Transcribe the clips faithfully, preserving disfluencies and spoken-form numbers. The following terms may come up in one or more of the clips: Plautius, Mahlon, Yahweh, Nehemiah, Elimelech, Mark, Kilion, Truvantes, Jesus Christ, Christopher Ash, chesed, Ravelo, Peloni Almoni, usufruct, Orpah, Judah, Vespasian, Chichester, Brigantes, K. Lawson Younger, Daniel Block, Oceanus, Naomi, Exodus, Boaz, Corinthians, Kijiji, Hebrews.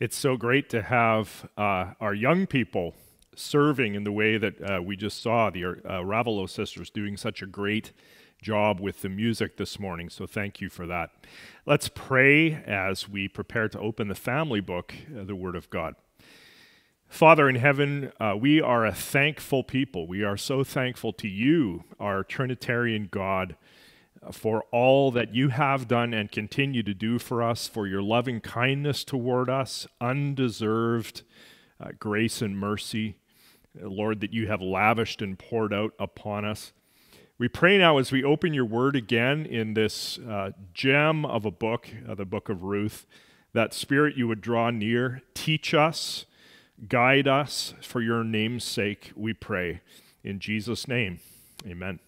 It's so great to have uh, our young people serving in the way that uh, we just saw, the uh, Ravelo sisters doing such a great job with the music this morning, so thank you for that. Let's pray as we prepare to open the family book, uh, the Word of God. Father in heaven, uh, we are a thankful people. We are so thankful to you, our Trinitarian God, for all that you have done and continue to do for us, for your loving kindness toward us, undeserved uh, grace and mercy, Lord, that you have lavished and poured out upon us. We pray now as we open your word again in this uh, gem of a book, uh, the book of Ruth, that Spirit you would draw near, teach us, guide us, for your name's sake, we pray. In Jesus' name, amen.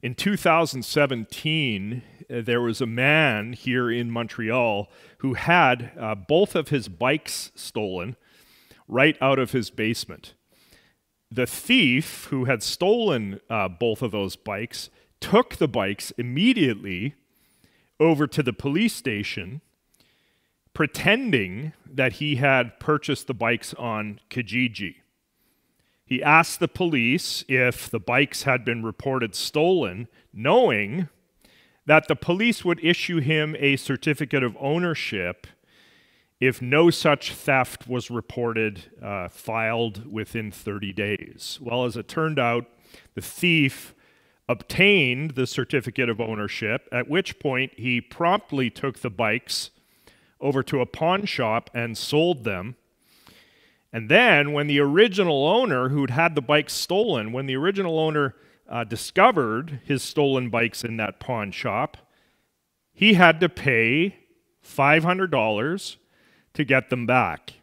In two thousand seventeen, there was a man here in Montreal who had uh, both of his bikes stolen right out of his basement. The thief who had stolen uh, both of those bikes took the bikes immediately over to the police station, pretending that he had purchased the bikes on Kijiji. He asked the police if the bikes had been reported stolen, knowing that the police would issue him a certificate of ownership if no such theft was reported, uh, filed within thirty days. Well, as it turned out, the thief obtained the certificate of ownership, at which point he promptly took the bikes over to a pawn shop and sold them. And then when the original owner who'd had the bike stolen, when the original owner uh, discovered his stolen bikes in that pawn shop, he had to pay five hundred dollars to get them back.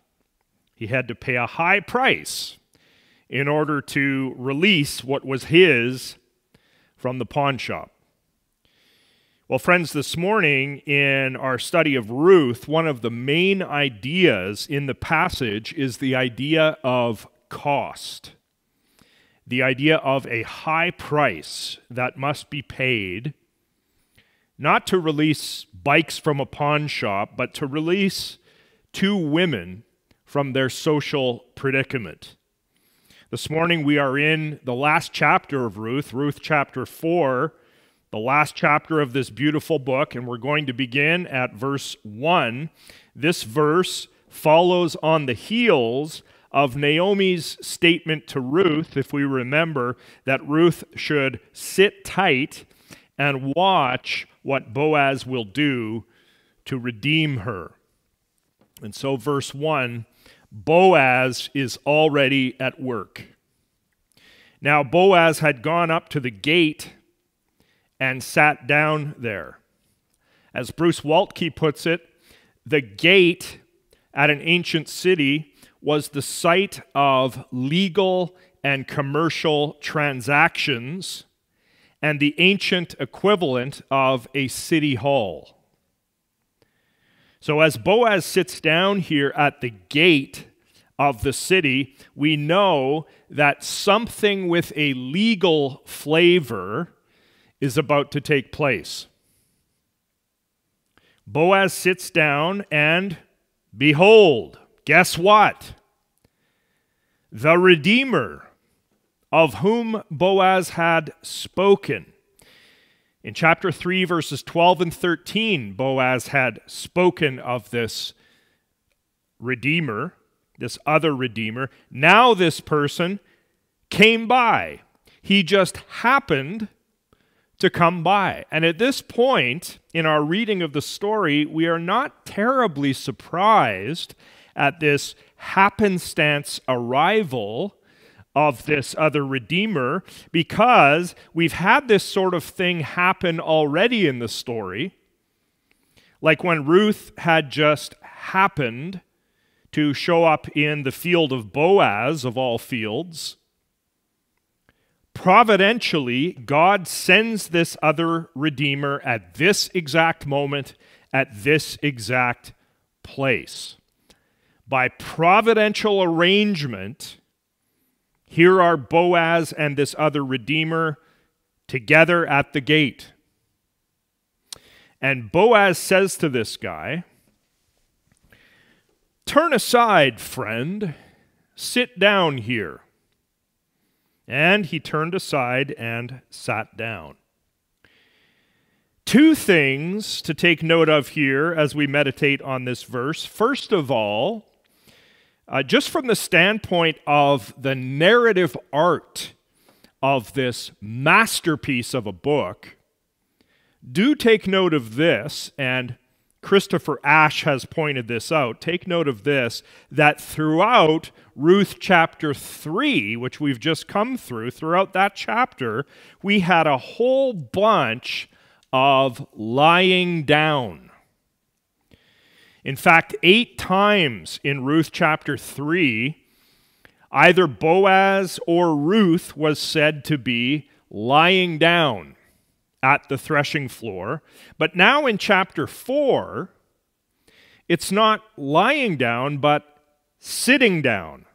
He had to pay a high price in order to release what was his from the pawn shop. Well, friends, this morning in our study of Ruth, one of the main ideas in the passage is the idea of cost, the idea of a high price that must be paid, not to release bikes from a pawn shop, but to release two women from their social predicament. This morning we are in the last chapter of Ruth, Ruth chapter four, the last chapter of this beautiful book, and we're going to begin at verse one. This verse follows on the heels of Naomi's statement to Ruth, if we remember, that Ruth should sit tight and watch what Boaz will do to redeem her. And so verse one, Boaz is already at work. Now Boaz had gone up to the gate and sat down there. As Bruce Waltke puts it, the gate at an ancient city was the site of legal and commercial transactions and the ancient equivalent of a city hall. So as Boaz sits down here at the gate of the city, we know that something with a legal flavor is about to take place. Boaz sits down and behold, guess what? The Redeemer of whom Boaz had spoken. In chapter three, verses twelve and thirteen, Boaz had spoken of this Redeemer, this other Redeemer. Now this person came by. He just happened to come by. And at this point in our reading of the story, we are not terribly surprised at this happenstance arrival of this other Redeemer, because we've had this sort of thing happen already in the story, like when Ruth had just happened to show up in the field of Boaz, of all fields. Providentially, God sends this other Redeemer at this exact moment, at this exact place. By providential arrangement, here are Boaz and this other Redeemer together at the gate. And Boaz says to this guy, Turn aside, friend. Sit down here. And he turned aside and sat down. Two things to take note of here as we meditate on this verse. First of all, uh, just from the standpoint of the narrative art of this masterpiece of a book, do take note of this, and Christopher Ash has pointed this out, take note of this, that throughout Ruth chapter three, which we've just come through, throughout that chapter, we had a whole bunch of lying down. In fact, eight times in Ruth chapter three, either Boaz or Ruth was said to be lying down at the threshing floor. But now in chapter four, it's not lying down, but sitting down.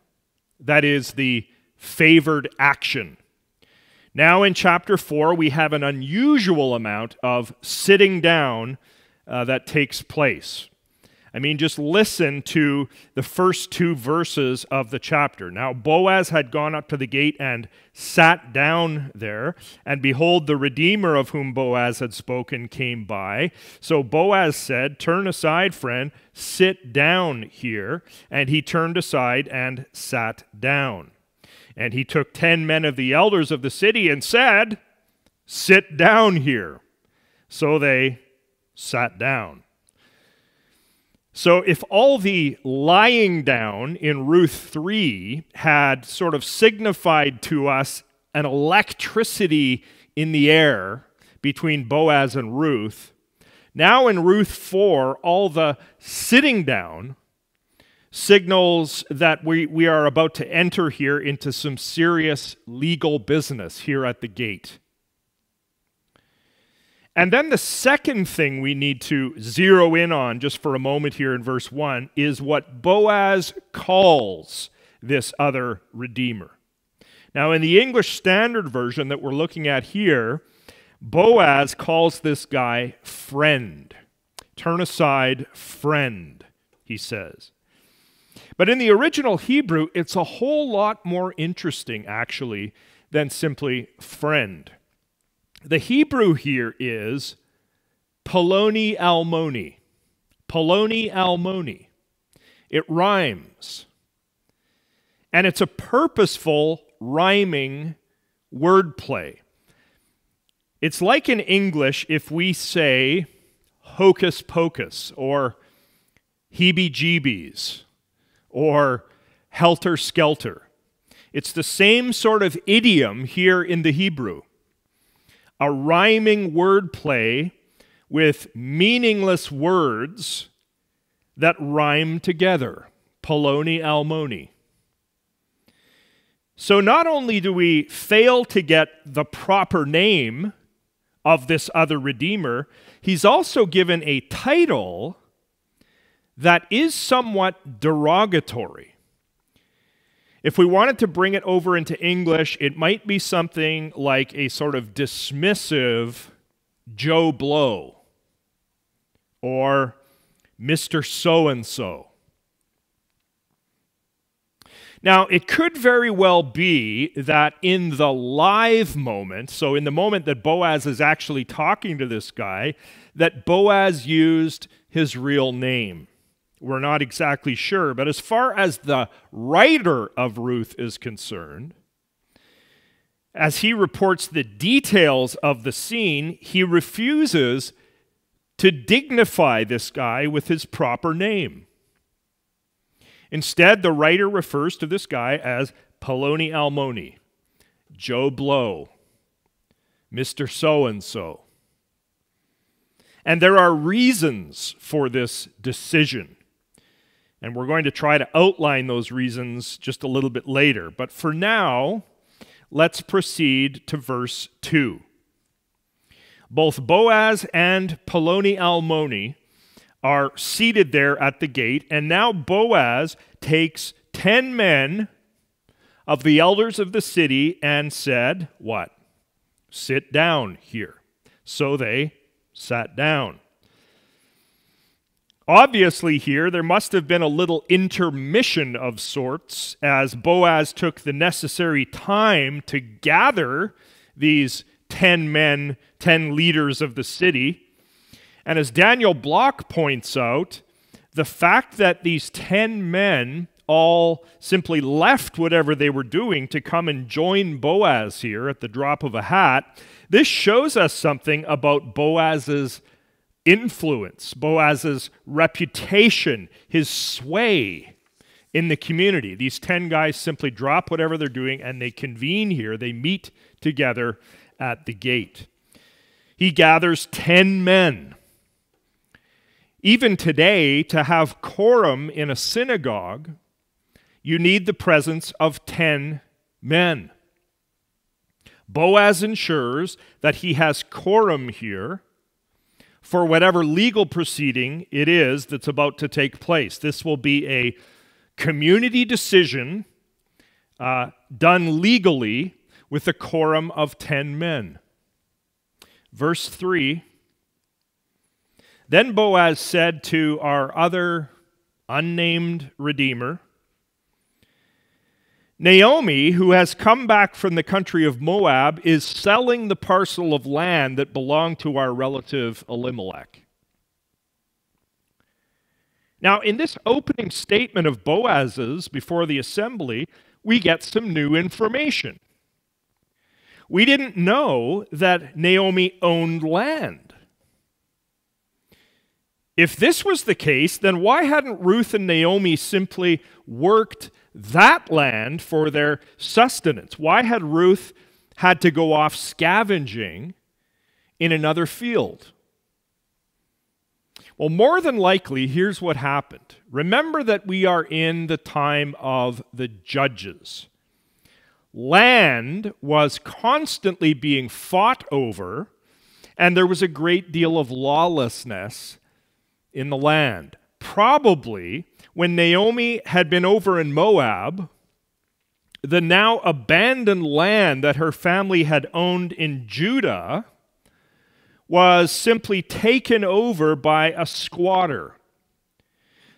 That is the favored action. Now in chapter four, we have an unusual amount of sitting down uh, that takes place. I mean, just listen to the first two verses of the chapter. Now, Boaz had gone up to the gate and sat down there, and behold, the Redeemer of whom Boaz had spoken came by. So Boaz said, "Turn aside, friend, sit down here." And he turned aside and sat down. And he took ten men of the elders of the city and said, "Sit down here." So they sat down. So if all the lying down in Ruth three had sort of signified to us an electricity in the air between Boaz and Ruth, now in Ruth four, all the sitting down signals that we, we are about to enter here into some serious legal business here at the gate. And then the second thing we need to zero in on just for a moment here in verse one is what Boaz calls this other redeemer. Now, in the English Standard Version that we're looking at here, Boaz calls this guy friend. "Turn aside, friend," he says. But in the original Hebrew, it's a whole lot more interesting, actually, than simply friend. The Hebrew here is Peloni Almoni. Peloni Almoni. It rhymes. And it's a purposeful rhyming wordplay. It's like in English if we say hocus pocus or heebie-jeebies or helter skelter. It's the same sort of idiom here in the Hebrew. A rhyming wordplay with meaningless words that rhyme together. Peloni Almoni. So not only do we fail to get the proper name of this other Redeemer, he's also given a title that is somewhat derogatory. If we wanted to bring it over into English, it might be something like a sort of dismissive Joe Blow or Mister So-and-so. Now, it could very well be that in the live moment, so in the moment that Boaz is actually talking to this guy, that Boaz used his real name. We're not exactly sure, but as far as the writer of Ruth is concerned, as he reports the details of the scene, he refuses to dignify this guy with his proper name. Instead, the writer refers to this guy as Peloni Almoni, Joe Blow, Mister So-and-so. And there are reasons for this decision. And we're going to try to outline those reasons just a little bit later. But for now, let's proceed to verse two. Both Boaz and Peloni Almoni are seated there at the gate, and now Boaz takes ten men of the elders of the city and said, what? "Sit down here." So they sat down. Obviously here, there must have been a little intermission of sorts as Boaz took the necessary time to gather these ten men, ten leaders of the city. And as Daniel Block points out, the fact that these ten men all simply left whatever they were doing to come and join Boaz here at the drop of a hat, this shows us something about Boaz's influence, Boaz's reputation, his sway in the community. These ten guys simply drop whatever they're doing and they convene here. They meet together at the gate. He gathers ten men. Even today, to have quorum in a synagogue, you need the presence of ten men. Boaz ensures that he has quorum here for whatever legal proceeding it is that's about to take place. This will be a community decision uh, done legally with a quorum of ten men. Verse three, then Boaz said to our other unnamed redeemer, Naomi, who has come back from the country of Moab, is selling the parcel of land that belonged to our relative Elimelech. Now, in this opening statement of Boaz's before the assembly, we get some new information. We didn't know that Naomi owned land. If this was the case, then why hadn't Ruth and Naomi simply worked that land for their sustenance? Why had Ruth had to go off scavenging in another field? Well, more than likely, here's what happened. Remember that we are in the time of the judges. Land was constantly being fought over, and there was a great deal of lawlessness in the land. Probably, when Naomi had been over in Moab, the now abandoned land that her family had owned in Judah was simply taken over by a squatter,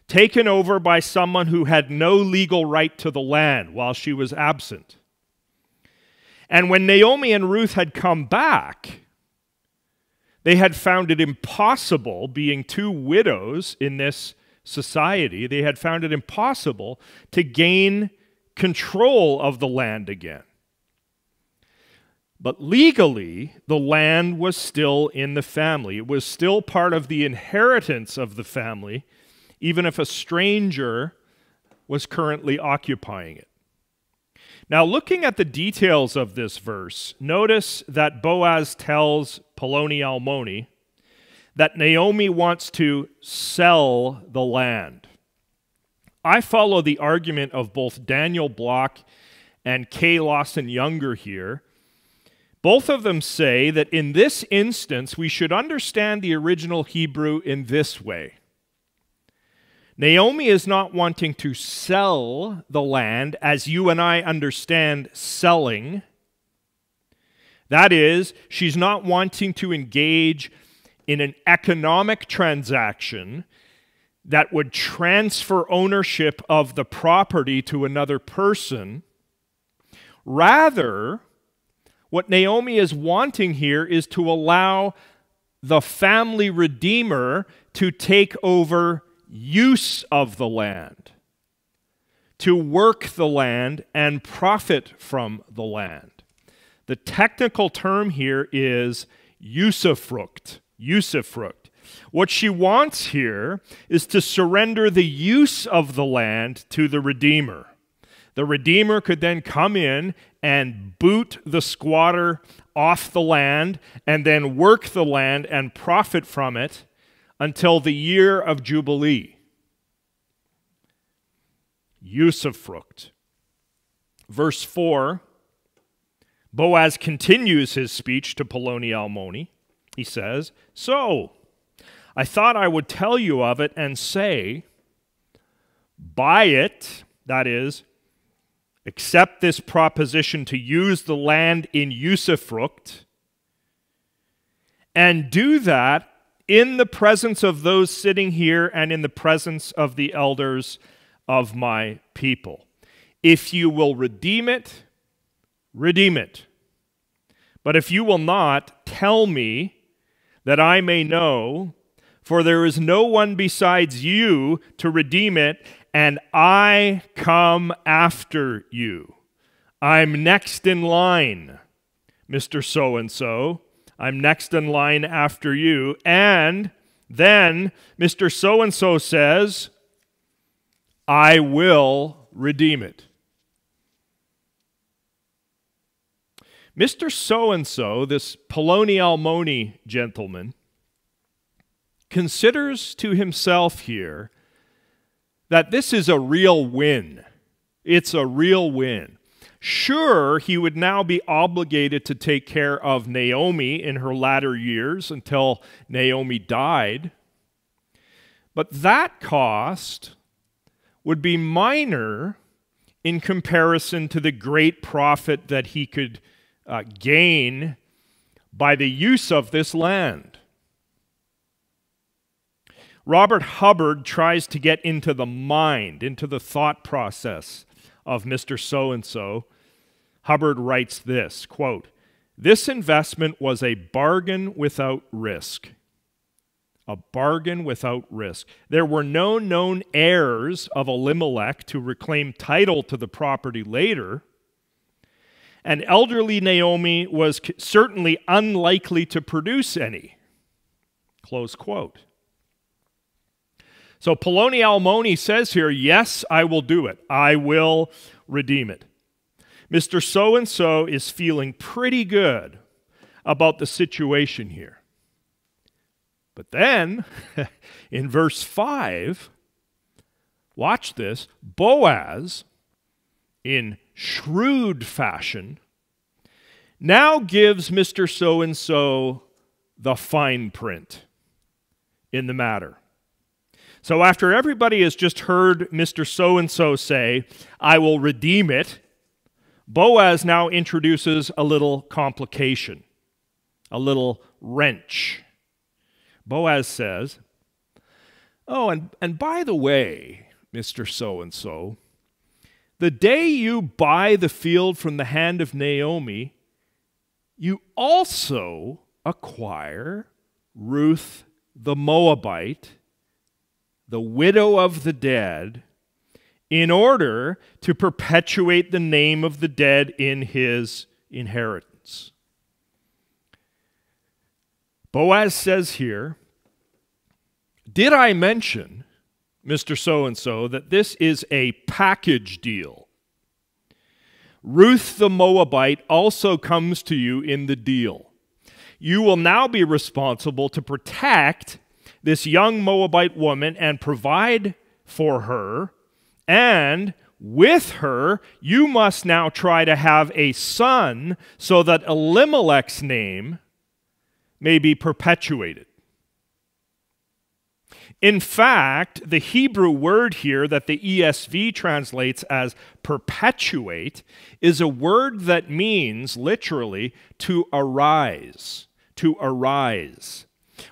taken over by someone who had no legal right to the land while she was absent. And when Naomi and Ruth had come back, they had found it impossible, being two widows in this society, they had found it impossible to gain control of the land again. But legally, the land was still in the family. It was still part of the inheritance of the family, even if a stranger was currently occupying it. Now, looking at the details of this verse, notice that Boaz tells Peloni Almoni that Naomi wants to sell the land. I follow the argument of both Daniel Block and K. Lawson Younger here. Both of them say that in this instance, we should understand the original Hebrew in this way. Naomi is not wanting to sell the land as you and I understand selling. That is, she's not wanting to engage in an economic transaction that would transfer ownership of the property to another person. Rather, what Naomi is wanting here is to allow the family redeemer to take over use of the land, to work the land and profit from the land. The technical term here is usufruct, usufruct. What she wants here is to surrender the use of the land to the Redeemer. The Redeemer could then come in and boot the squatter off the land and then work the land and profit from it until the year of Jubilee. Usufruct. Verse four, Boaz continues his speech to Peloni Almoni. He says, so, I thought I would tell you of it and say, buy it, that is, accept this proposition to use the land in usufruct, and do that in the presence of those sitting here and in the presence of the elders of my people. If you will redeem it, redeem it. But if you will not, tell me that I may know, for there is no one besides you to redeem it, and I come after you. I'm next in line, Mister So-and-so. I'm next in line after you. And then Mister So-and-so says, I will redeem it. Mister So-and-so, this Peloni Almoni gentleman, considers to himself here that this is a real win. It's a real win. Sure, he would now be obligated to take care of Naomi in her latter years until Naomi died, but that cost would be minor in comparison to the great profit that he could Uh, gain by the use of this land. Robert Hubbard tries to get into the mind, into the thought process of Mister So-and-so. Hubbard writes this, quote, "This investment was a bargain without risk." A bargain without risk. There were no known heirs of Elimelech to reclaim title to the property later. An elderly Naomi was certainly unlikely to produce any. Close quote. So Peloni Almoni says here, yes, I will do it. I will redeem it. Mister So-and-so is feeling pretty good about the situation here. But then, in verse five, watch this, Boaz, in shrewd fashion, now gives Mister So-and-so the fine print in the matter. So after everybody has just heard Mister So-and-so say, I will redeem it, Boaz now introduces a little complication, a little wrench. Boaz says, oh, and, and by the way, Mister So-and-so, the day you buy the field from the hand of Naomi, you also acquire Ruth the Moabite, the widow of the dead, in order to perpetuate the name of the dead in his inheritance. Boaz says here, did I mention, Mister So-and-so, that this is a package deal? Ruth the Moabite also comes to you in the deal. You will now be responsible to protect this young Moabite woman and provide for her, and with her, you must now try to have a son so that Elimelech's name may be perpetuated. In fact, the Hebrew word here that the E S V translates as perpetuate is a word that means, literally, to arise, to arise.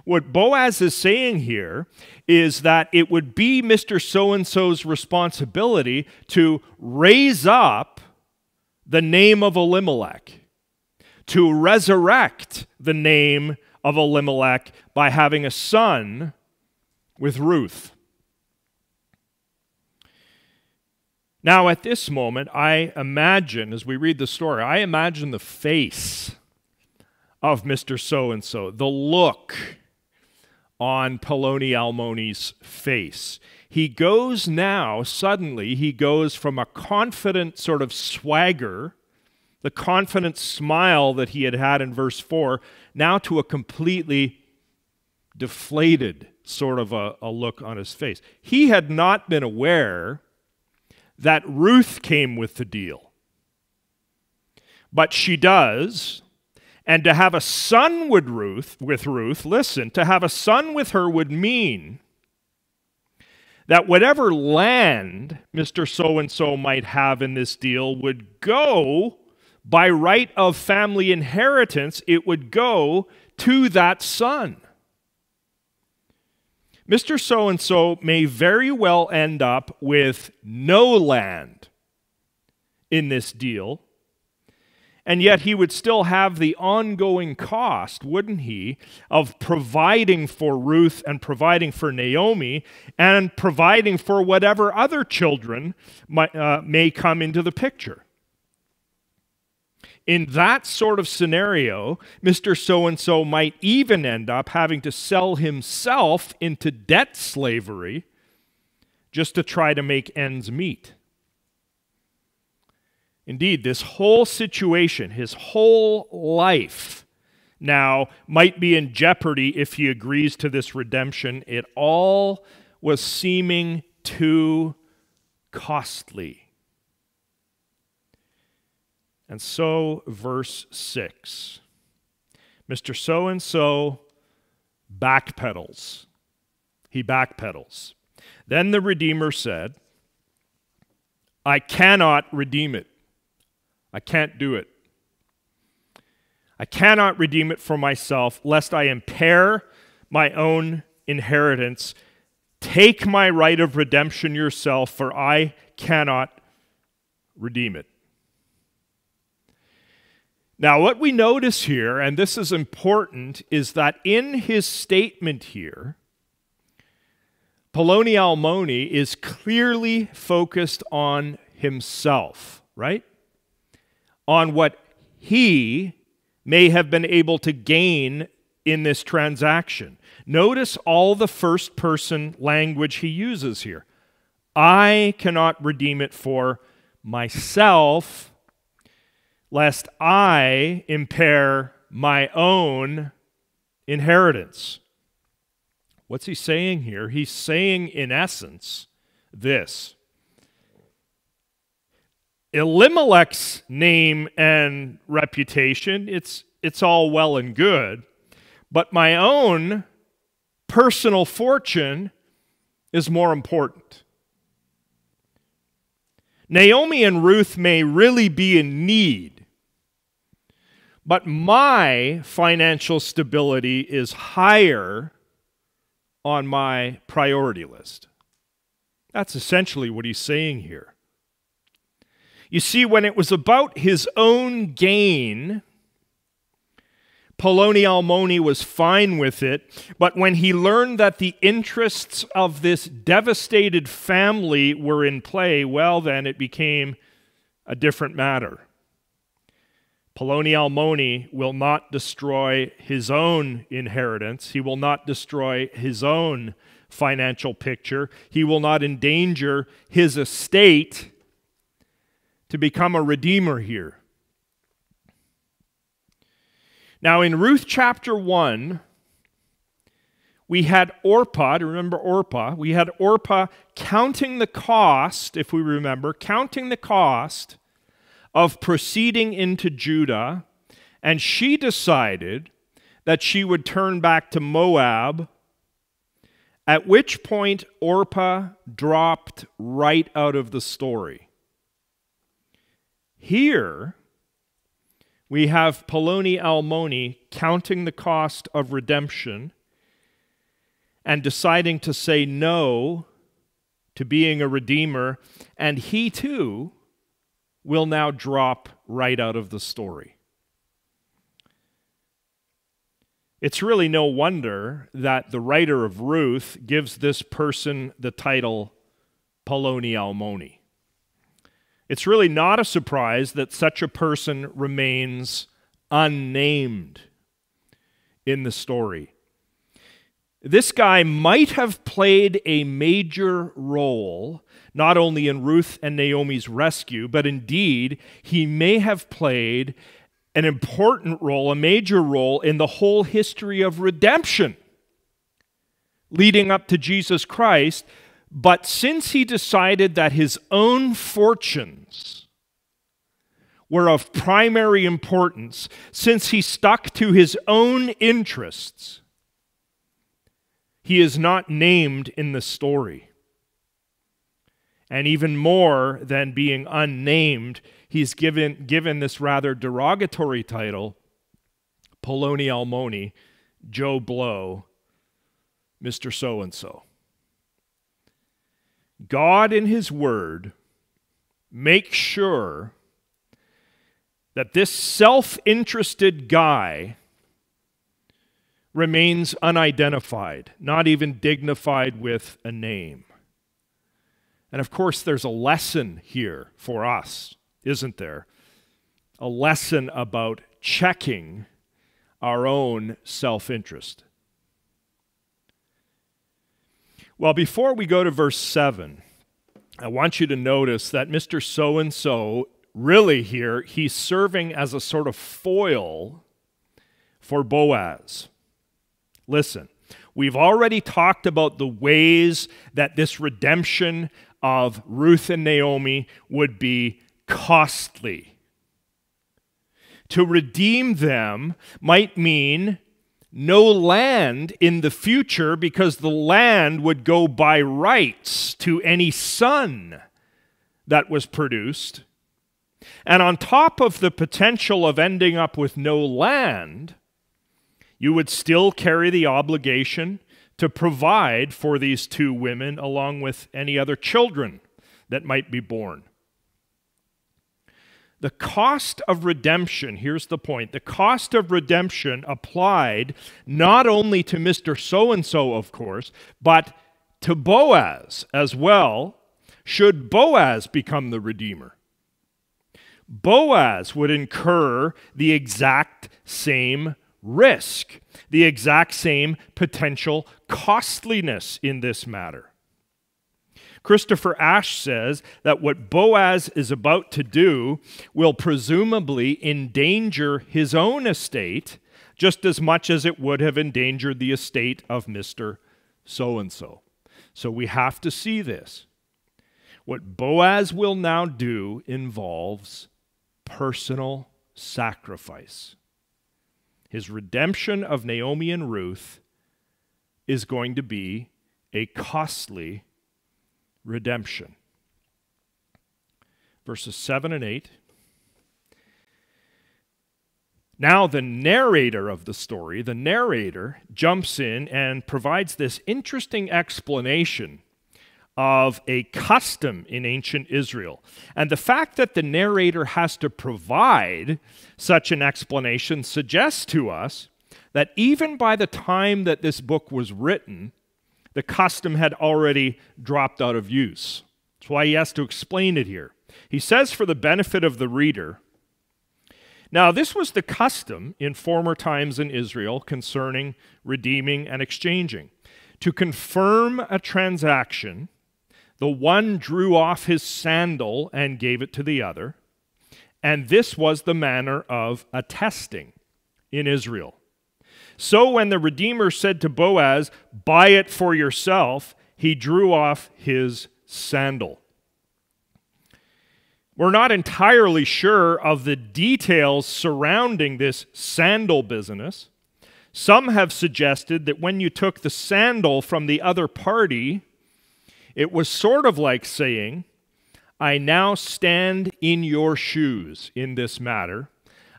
What Boaz is saying here is that it would be Mister So-and-so's responsibility to raise up the name of Elimelech, to resurrect the name of Elimelech by having a son with Ruth. Now, at this moment, I imagine, as we read the story, I imagine the face of Mister So-and-so, the look on Peloni Almoni's face. He goes now, suddenly, he goes from a confident sort of swagger, the confident smile that he had had in verse four, now to a completely deflated sort of a, a look on his face. He had not been aware that Ruth came with the deal. But she does, and to have a son with Ruth, with Ruth, listen, to have a son with her would mean that whatever land Mister So-and-so might have in this deal would go, by right of family inheritance, it would go to that son. Mister So-and-so may very well end up with no land in this deal, and yet he would still have the ongoing cost, wouldn't he, of providing for Ruth and providing for Naomi and providing for whatever other children might, uh, may come into the picture. In that sort of scenario, Mister So-and-so might even end up having to sell himself into debt slavery just to try to make ends meet. Indeed, this whole situation, his whole life now might be in jeopardy if he agrees to this redemption. It all was seeming too costly. And so, verse six, Mister So-and-so backpedals. He backpedals. Then the Redeemer said, I cannot redeem it. I can't do it. I cannot redeem it for myself, lest I impair my own inheritance. Take my right of redemption yourself, for I cannot redeem it. Now, what we notice here, and this is important, is that in his statement here, Peloni Almoni is clearly focused on himself, right? On what he may have been able to gain in this transaction. Notice all the first person language he uses here. I cannot redeem it for myself, lest I impair my own inheritance. What's he saying here? He's saying, in essence, this. Elimelech's name and reputation, it's, it's all well and good, but my own personal fortune is more important. Naomi and Ruth may really be in need, but my financial stability is higher on my priority list. That's essentially what he's saying here. You see, when it was about his own gain, Peloni Almoni was fine with it, but when he learned that the interests of this devastated family were in play, well, then it became a different matter. Peloni Almoni will not destroy his own inheritance. He will not destroy his own financial picture. He will not endanger his estate to become a redeemer here. Now in Ruth chapter one, we had Orpah, do you remember Orpah? We had Orpah counting the cost, if we remember, counting the cost of proceeding into Judah, and she decided that she would turn back to Moab, at which point Orpah dropped right out of the story. Here, we have Peloni Almoni counting the cost of redemption and deciding to say no to being a redeemer, and he too will now drop right out of the story. It's really no wonder that the writer of Ruth gives this person the title Peloni Almoni. It's really not a surprise that such a person remains unnamed in the story. This guy might have played a major role, not only in Ruth and Naomi's rescue, but indeed, he may have played an important role, a major role in the whole history of redemption leading up to Jesus Christ. But since he decided that his own fortunes were of primary importance, since he stuck to his own interests, he is not named in the story. And even more than being unnamed, he's given, given this rather derogatory title, Peloni Almoni, Joe Blow, Mister So-and-so. God in his word makes sure that this self-interested guy remains unidentified, not even dignified with a name. And of course, there's a lesson here for us, isn't there? A lesson about checking our own self-interest. Well, before we go to verse seven, I want you to notice that Mister So-and-so, really here, he's serving as a sort of foil for Boaz. Listen, we've already talked about the ways that this redemption of Ruth and Naomi would be costly. To redeem them might mean no land in the future, because the land would go by rights to any son that was produced. And on top of the potential of ending up with no land, you would still carry the obligation to provide for these two women along with any other children that might be born. The cost of redemption, here's the point, the cost of redemption applied not only to Mister So-and-so, of course, but to Boaz as well, should Boaz become the redeemer. Boaz would incur the exact same risk, the exact same potential costliness in this matter. Christopher Ash says that what Boaz is about to do will presumably endanger his own estate just as much as it would have endangered the estate of Mister So-and-so. So we have to see this. What Boaz will now do involves personal sacrifice. His redemption of Naomi and Ruth is going to be a costly redemption. Verses seven and eight. Now the narrator of the story, the narrator, jumps in and provides this interesting explanation of a custom in ancient Israel. And the fact that the narrator has to provide such an explanation suggests to us that even by the time that this book was written, the custom had already dropped out of use. That's why he has to explain it here. He says, for the benefit of the reader, now this was the custom in former times in Israel concerning redeeming and exchanging. To confirm a transaction, the one drew off his sandal and gave it to the other, and this was the manner of attesting in Israel. So when the Redeemer said to Boaz, "Buy it for yourself," he drew off his sandal. We're not entirely sure of the details surrounding this sandal business. Some have suggested that when you took the sandal from the other party, it was sort of like saying, I now stand in your shoes in this matter.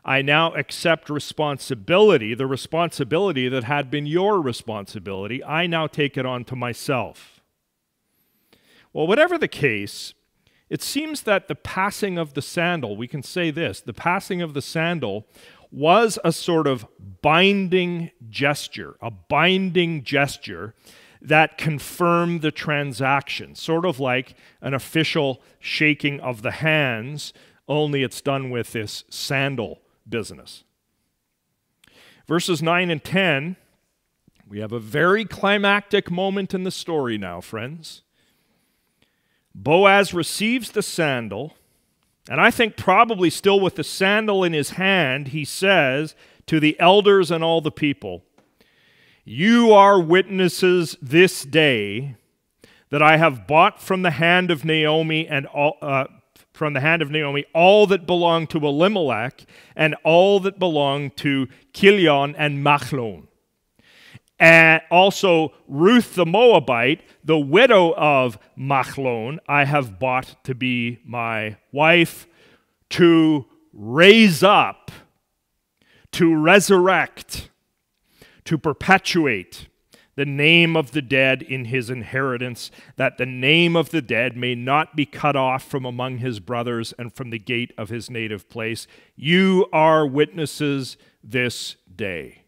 I now accept responsibility, the responsibility that had been your responsibility. I now take it on to myself. Well, whatever the case, it seems that the passing of the sandal, we can say this, the passing of the sandal was a sort of binding gesture, a binding gesture that confirmed the transaction, sort of like an official shaking of the hands, only it's done with this sandal business. Verses nine and ten, we have a very climactic moment in the story now, friends. Boaz receives the sandal, and I think probably still with the sandal in his hand, he says to the elders and all the people, "You are witnesses this day that I have bought from the hand of Naomi and all, uh, from the hand of Naomi all that belonged to Elimelech and all that belonged to Kilion and Mahlon, and also Ruth the Moabite, the widow of Mahlon, I have bought to be my wife, to raise up, to resurrect, to perpetuate the name of the dead in his inheritance, that the name of the dead may not be cut off from among his brothers and from the gate of his native place. You are witnesses this day.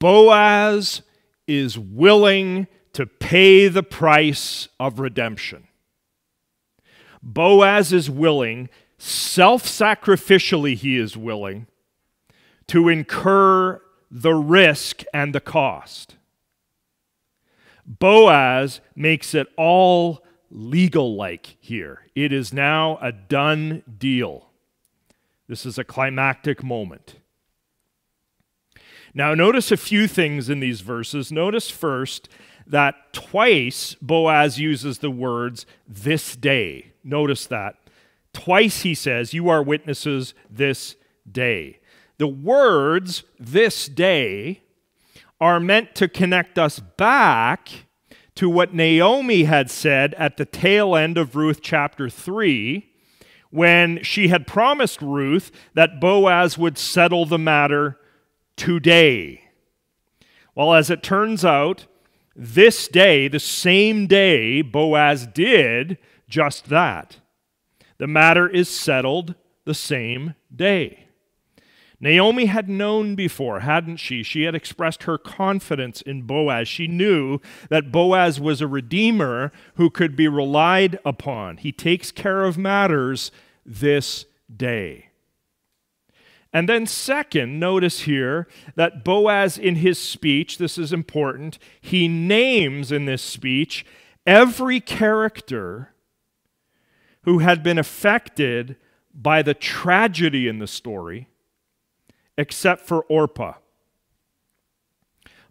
Boaz is willing to pay the price of redemption. Boaz is willing, self-sacrificially he is willing, to incur the risk and the cost. Boaz makes it all legal-like here. It is now a done deal. This is a climactic moment. Now, notice a few things in these verses. Notice first that twice Boaz uses the words, this day. Notice that. Twice he says, you are witnesses this day. The words, this day, are meant to connect us back to what Naomi had said at the tail end of Ruth chapter three, when she had promised Ruth that Boaz would settle the matter today. Well, as it turns out, this day, the same day, Boaz did just that. The matter is settled the same day. Naomi had known before, hadn't she? She had expressed her confidence in Boaz. She knew that Boaz was a redeemer who could be relied upon. He takes care of matters this day. And then second, notice here that Boaz in his speech, this is important, he names in this speech every character who had been affected by the tragedy in the story, except for Orpah.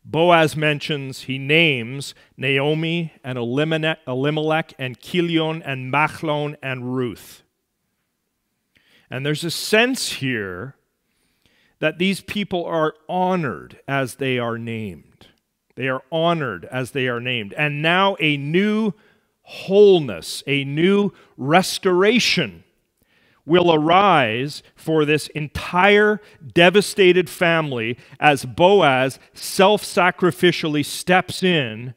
Boaz mentions, he names Naomi and Elimelech and Kilion and Mahlon and Ruth. And there's a sense here that these people are honored as they are named. They are honored as they are named. And now a new wholeness, a new restoration will arise for this entire devastated family as Boaz self-sacrificially steps in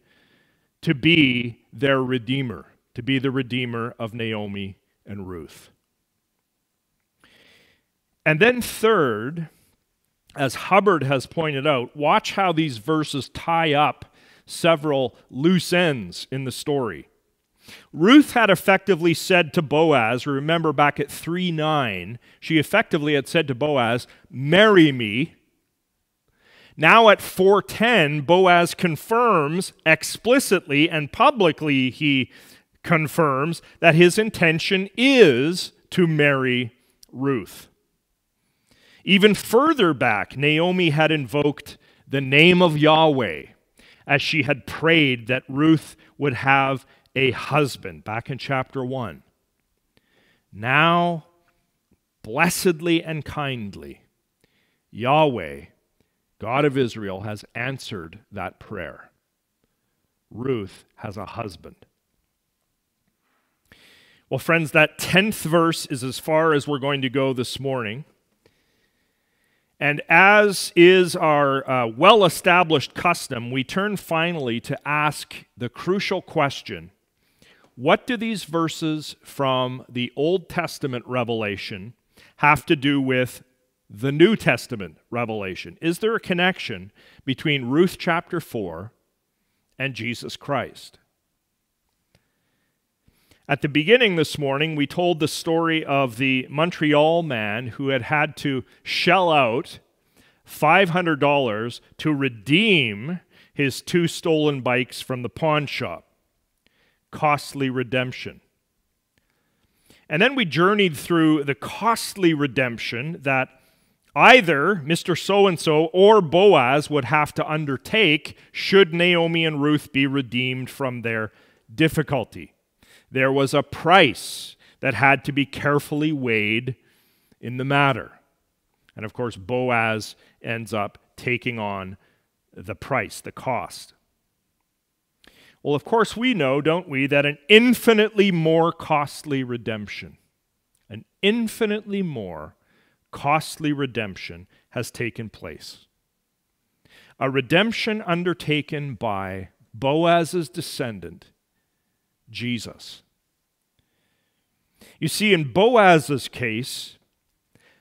to be their redeemer, to be the redeemer of Naomi and Ruth. And then third, as Hubbard has pointed out, watch how these verses tie up several loose ends in the story. Ruth had effectively said to Boaz, remember back at three nine, she effectively had said to Boaz, marry me. Now at four ten, Boaz confirms explicitly and publicly he confirms that his intention is to marry Ruth. Even further back, Naomi had invoked the name of Yahweh as she had prayed that Ruth would have a husband, back in chapter one. Now, blessedly and kindly, Yahweh, God of Israel, has answered that prayer. Ruth has a husband. Well, friends, that tenth verse is as far as we're going to go this morning. And as is our uh, well-established custom, we turn finally to ask the crucial question, what do these verses from the Old Testament revelation have to do with the New Testament revelation? Is there a connection between Ruth chapter four and Jesus Christ? At the beginning this morning, we told the story of the Montreal man who had had to shell out five hundred dollars to redeem his two stolen bikes from the pawn shop. Costly redemption. And then we journeyed through the costly redemption that either Mister So-and-so or Boaz would have to undertake should Naomi and Ruth be redeemed from their difficulty. There was a price that had to be carefully weighed in the matter. And of course, Boaz ends up taking on the price, the cost. Well, of course, we know, don't we, that an infinitely more costly redemption, an infinitely more costly redemption has taken place. a redemption undertaken by Boaz's descendant, Jesus. You see, in Boaz's case,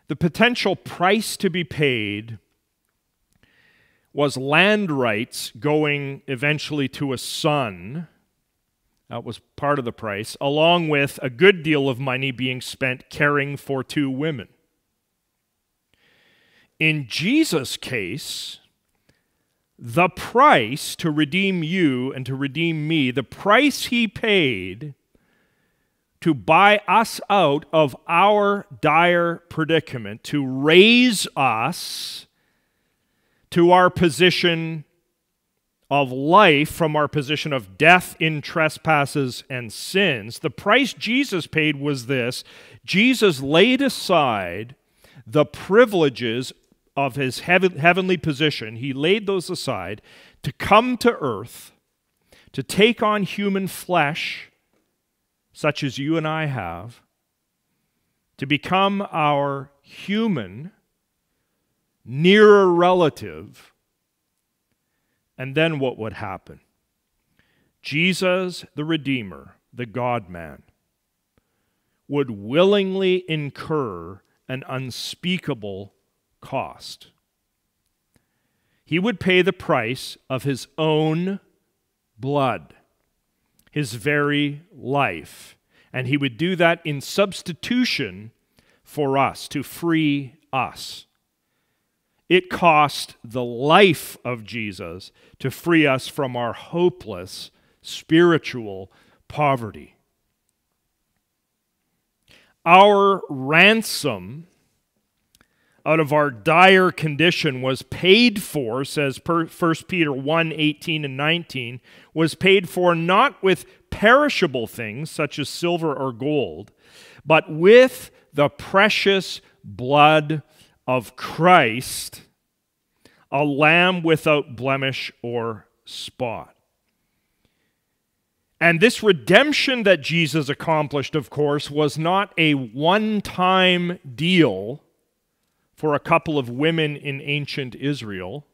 the potential price to be paid was land rights going eventually to a son. That was part of the price, along with a good deal of money being spent caring for two women. In Jesus' case, the price to redeem you and to redeem me, the price he paid to buy us out of our dire predicament, to raise us to our position of life from our position of death in trespasses and sins. The price Jesus paid was this: Jesus laid aside the privileges of his heavenly position. He laid those aside to come to earth, to take on human flesh, such as you and I have, to become our human nearer relative. And then what would happen? Jesus, the Redeemer, the God-man, would willingly incur an unspeakable cost. He would pay the price of his own blood, his very life, and he would do that in substitution for us, to free us. It cost the life of Jesus to free us from our hopeless spiritual poverty. Our ransom out of our dire condition was paid for, says First Peter one, eighteen and nineteen, was paid for not with perishable things such as silver or gold, but with the precious blood of Christ, a lamb without blemish or spot. And this redemption that Jesus accomplished, of course, was not a one-time deal for a couple of women in ancient Israel,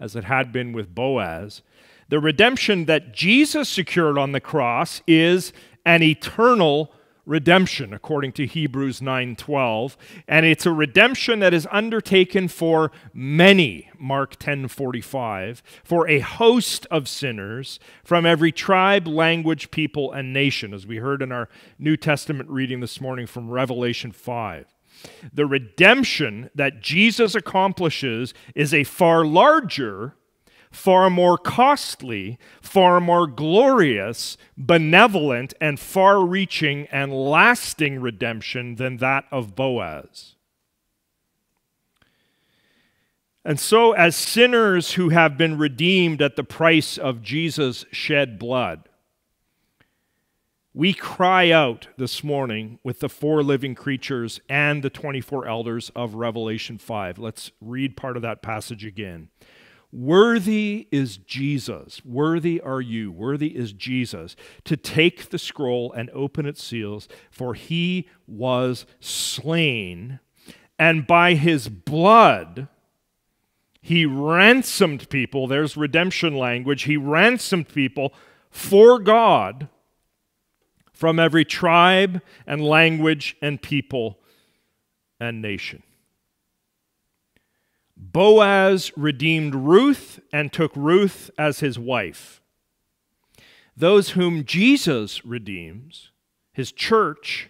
as it had been with Boaz. The redemption that Jesus secured on the cross is an eternal redemption, according to Hebrews nine twelve, and it's a redemption that is undertaken for many, Mark ten forty-five, for a host of sinners from every tribe, language, people, and nation, as we heard in our New Testament reading this morning from Revelation five. The redemption that Jesus accomplishes is a far larger, far more costly, far more glorious, benevolent, and far-reaching and lasting redemption than that of Boaz. And so, as sinners who have been redeemed at the price of Jesus' shed blood, we cry out this morning with the four living creatures and the twenty-four elders of Revelation five. Let's read part of that passage again. Worthy is Jesus, worthy are you, worthy is Jesus, to take the scroll and open its seals, for he was slain, and by his blood he ransomed people, there's redemption language, he ransomed people for God from every tribe and language and people and nation. Boaz redeemed Ruth and took Ruth as his wife. Those whom Jesus redeems, his church,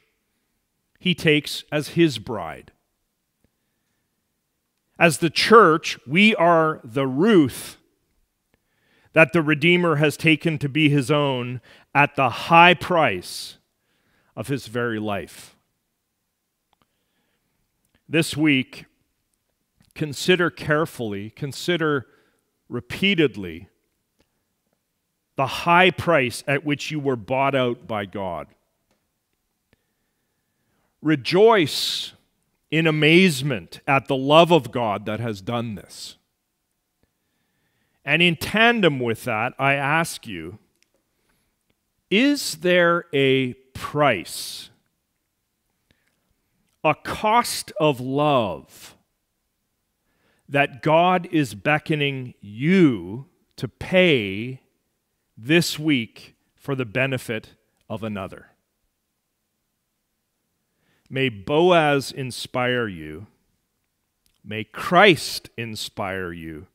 he takes as his bride. As the church, we are the Ruth that the Redeemer has taken to be his own at the high price of his very life. This week, consider carefully, consider repeatedly the high price at which you were bought out by God. Rejoice in amazement at the love of God that has done this. And in tandem with that, I ask you, is there a price, a cost of love that God is beckoning you to pay this week for the benefit of another. May Boaz inspire you, may Christ inspire you,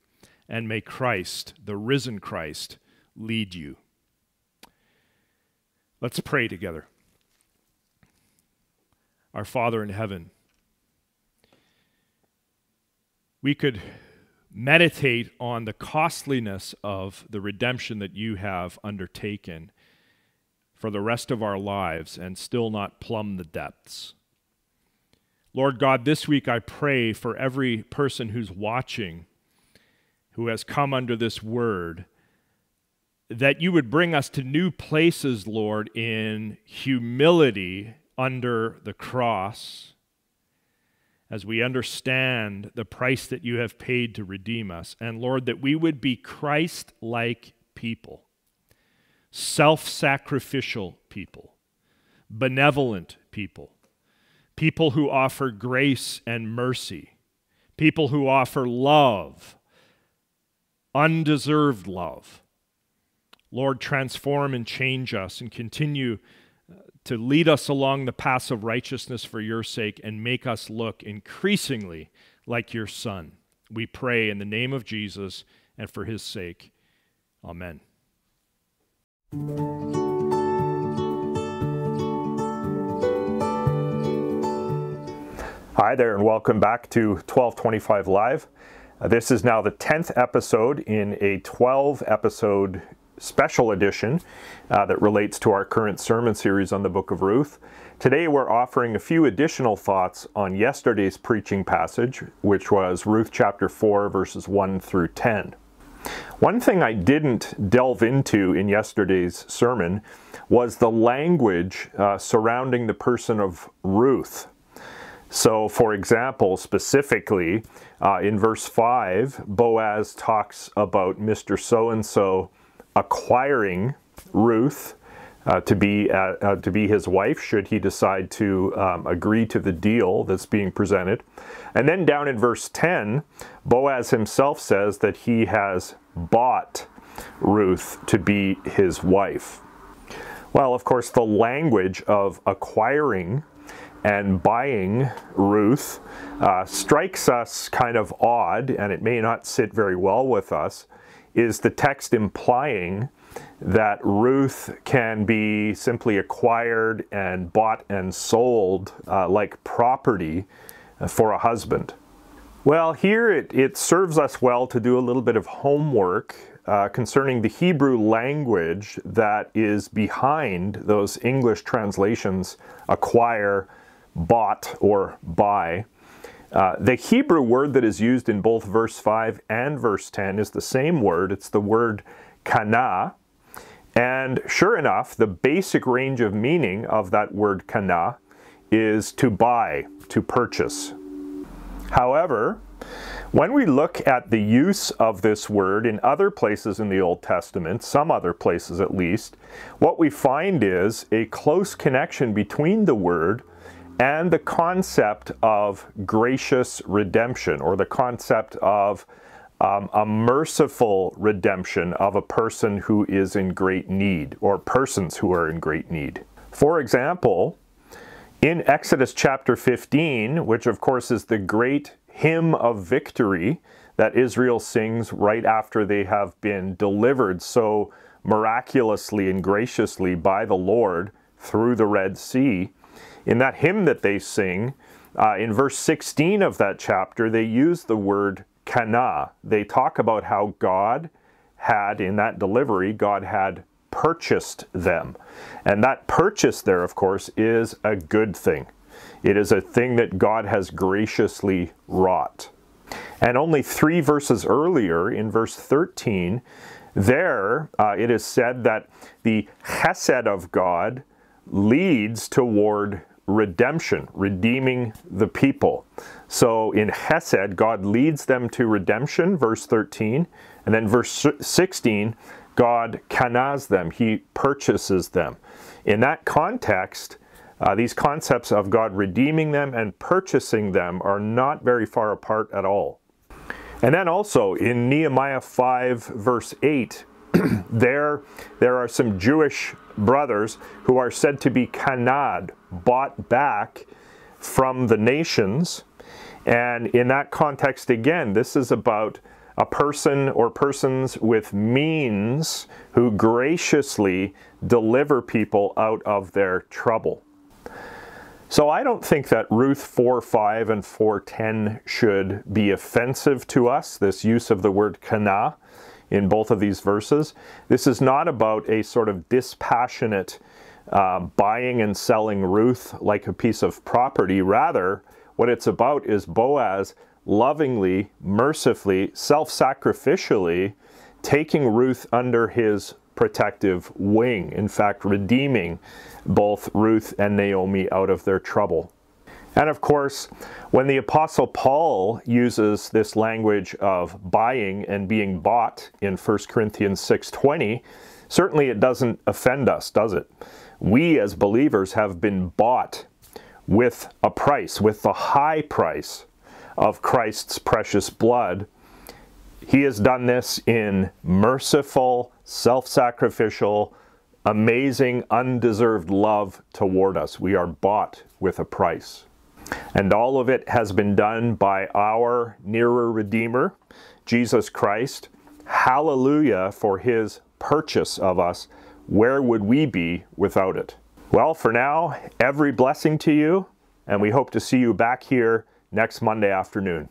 and may Christ, the risen Christ, lead you. Let's pray together. Our Father in heaven, we could meditate on the costliness of the redemption that you have undertaken for the rest of our lives and still not plumb the depths. Lord God, this week I pray for every person who's watching, who has come under this word, that you would bring us to new places, Lord, in humility under the cross, as we understand the price that you have paid to redeem us. And Lord, that we would be Christ-like people, self-sacrificial people, benevolent people, people who offer grace and mercy, people who offer love, undeserved love. Lord, transform and change us and continue to lead us along the paths of righteousness for your sake and make us look increasingly like your Son. We pray in the name of Jesus and for his sake. Amen. Hi there, and welcome back to twelve twenty-five Live. Uh, this is now the tenth episode in a twelve episode special edition uh, that relates to our current sermon series on the book of Ruth. Today we're offering a few additional thoughts on yesterday's preaching passage, which was Ruth chapter four, verses one through ten. One thing I didn't delve into in yesterday's sermon was the language uh, surrounding the person of Ruth. So, for example, specifically, uh, in verse five, Boaz talks about Mister So-and-so acquiring Ruth uh, to be, uh, uh, to be his wife, should he decide to um, agree to the deal that's being presented. And then down in verse ten, Boaz himself says that he has bought Ruth to be his wife. Well, of course, the language of acquiring and buying Ruth uh, strikes us kind of odd, and it may not sit very well with us. Is the text implying that Ruth can be simply acquired and bought and sold uh, like property for a husband? Well, here it, it serves us well to do a little bit of homework uh, concerning the Hebrew language that is behind those English translations, acquire, bought, or buy. Uh, the Hebrew word that is used in both verse five and verse ten is the same word. It's the word kana. And sure enough, the basic range of meaning of that word kana is to buy, to purchase. However, when we look at the use of this word in other places in the Old Testament, some other places at least, what we find is a close connection between the word and the concept of gracious redemption, or the concept of um, a merciful redemption of a person who is in great need, or persons who are in great need. For example, in Exodus chapter fifteen, which of course is the great hymn of victory that Israel sings right after they have been delivered so miraculously and graciously by the Lord through the Red Sea, in that hymn that they sing, uh, in verse sixteen of that chapter, they use the word kana. They talk about how God had, in that delivery, God had purchased them. And that purchase there, of course, is a good thing. It is a thing that God has graciously wrought. And only three verses earlier, in verse thirteen, there uh, it is said that the chesed of God leads toward redemption, redeeming the people. So in Hesed, God leads them to redemption, verse thirteen, and then verse sixteen, God kanas them, he purchases them. In that context, uh, these concepts of God redeeming them and purchasing them are not very far apart at all. And then also in Nehemiah five verse eight, there, there are some Jewish brothers who are said to be kanad, bought back from the nations. And in that context, again, this is about a person or persons with means who graciously deliver people out of their trouble. So I don't think that Ruth four five and four ten should be offensive to us, this use of the word kana in both of these verses. This is not about a sort of dispassionate uh, buying and selling Ruth like a piece of property. Rather, what it's about is Boaz lovingly, mercifully, self-sacrificially taking Ruth under his protective wing, in fact redeeming both Ruth and Naomi out of their trouble. And of course, when the Apostle Paul uses this language of buying and being bought in First Corinthians six twenty, certainly it doesn't offend us, does it? We as believers have been bought with a price, with the high price of Christ's precious blood. He has done this in merciful, self-sacrificial, amazing, undeserved love toward us. We are bought with a price. And all of it has been done by our nearer Redeemer, Jesus Christ. Hallelujah for his purchase of us. Where would we be without it? Well, for now, every blessing to you, and we hope to see you back here next Monday afternoon.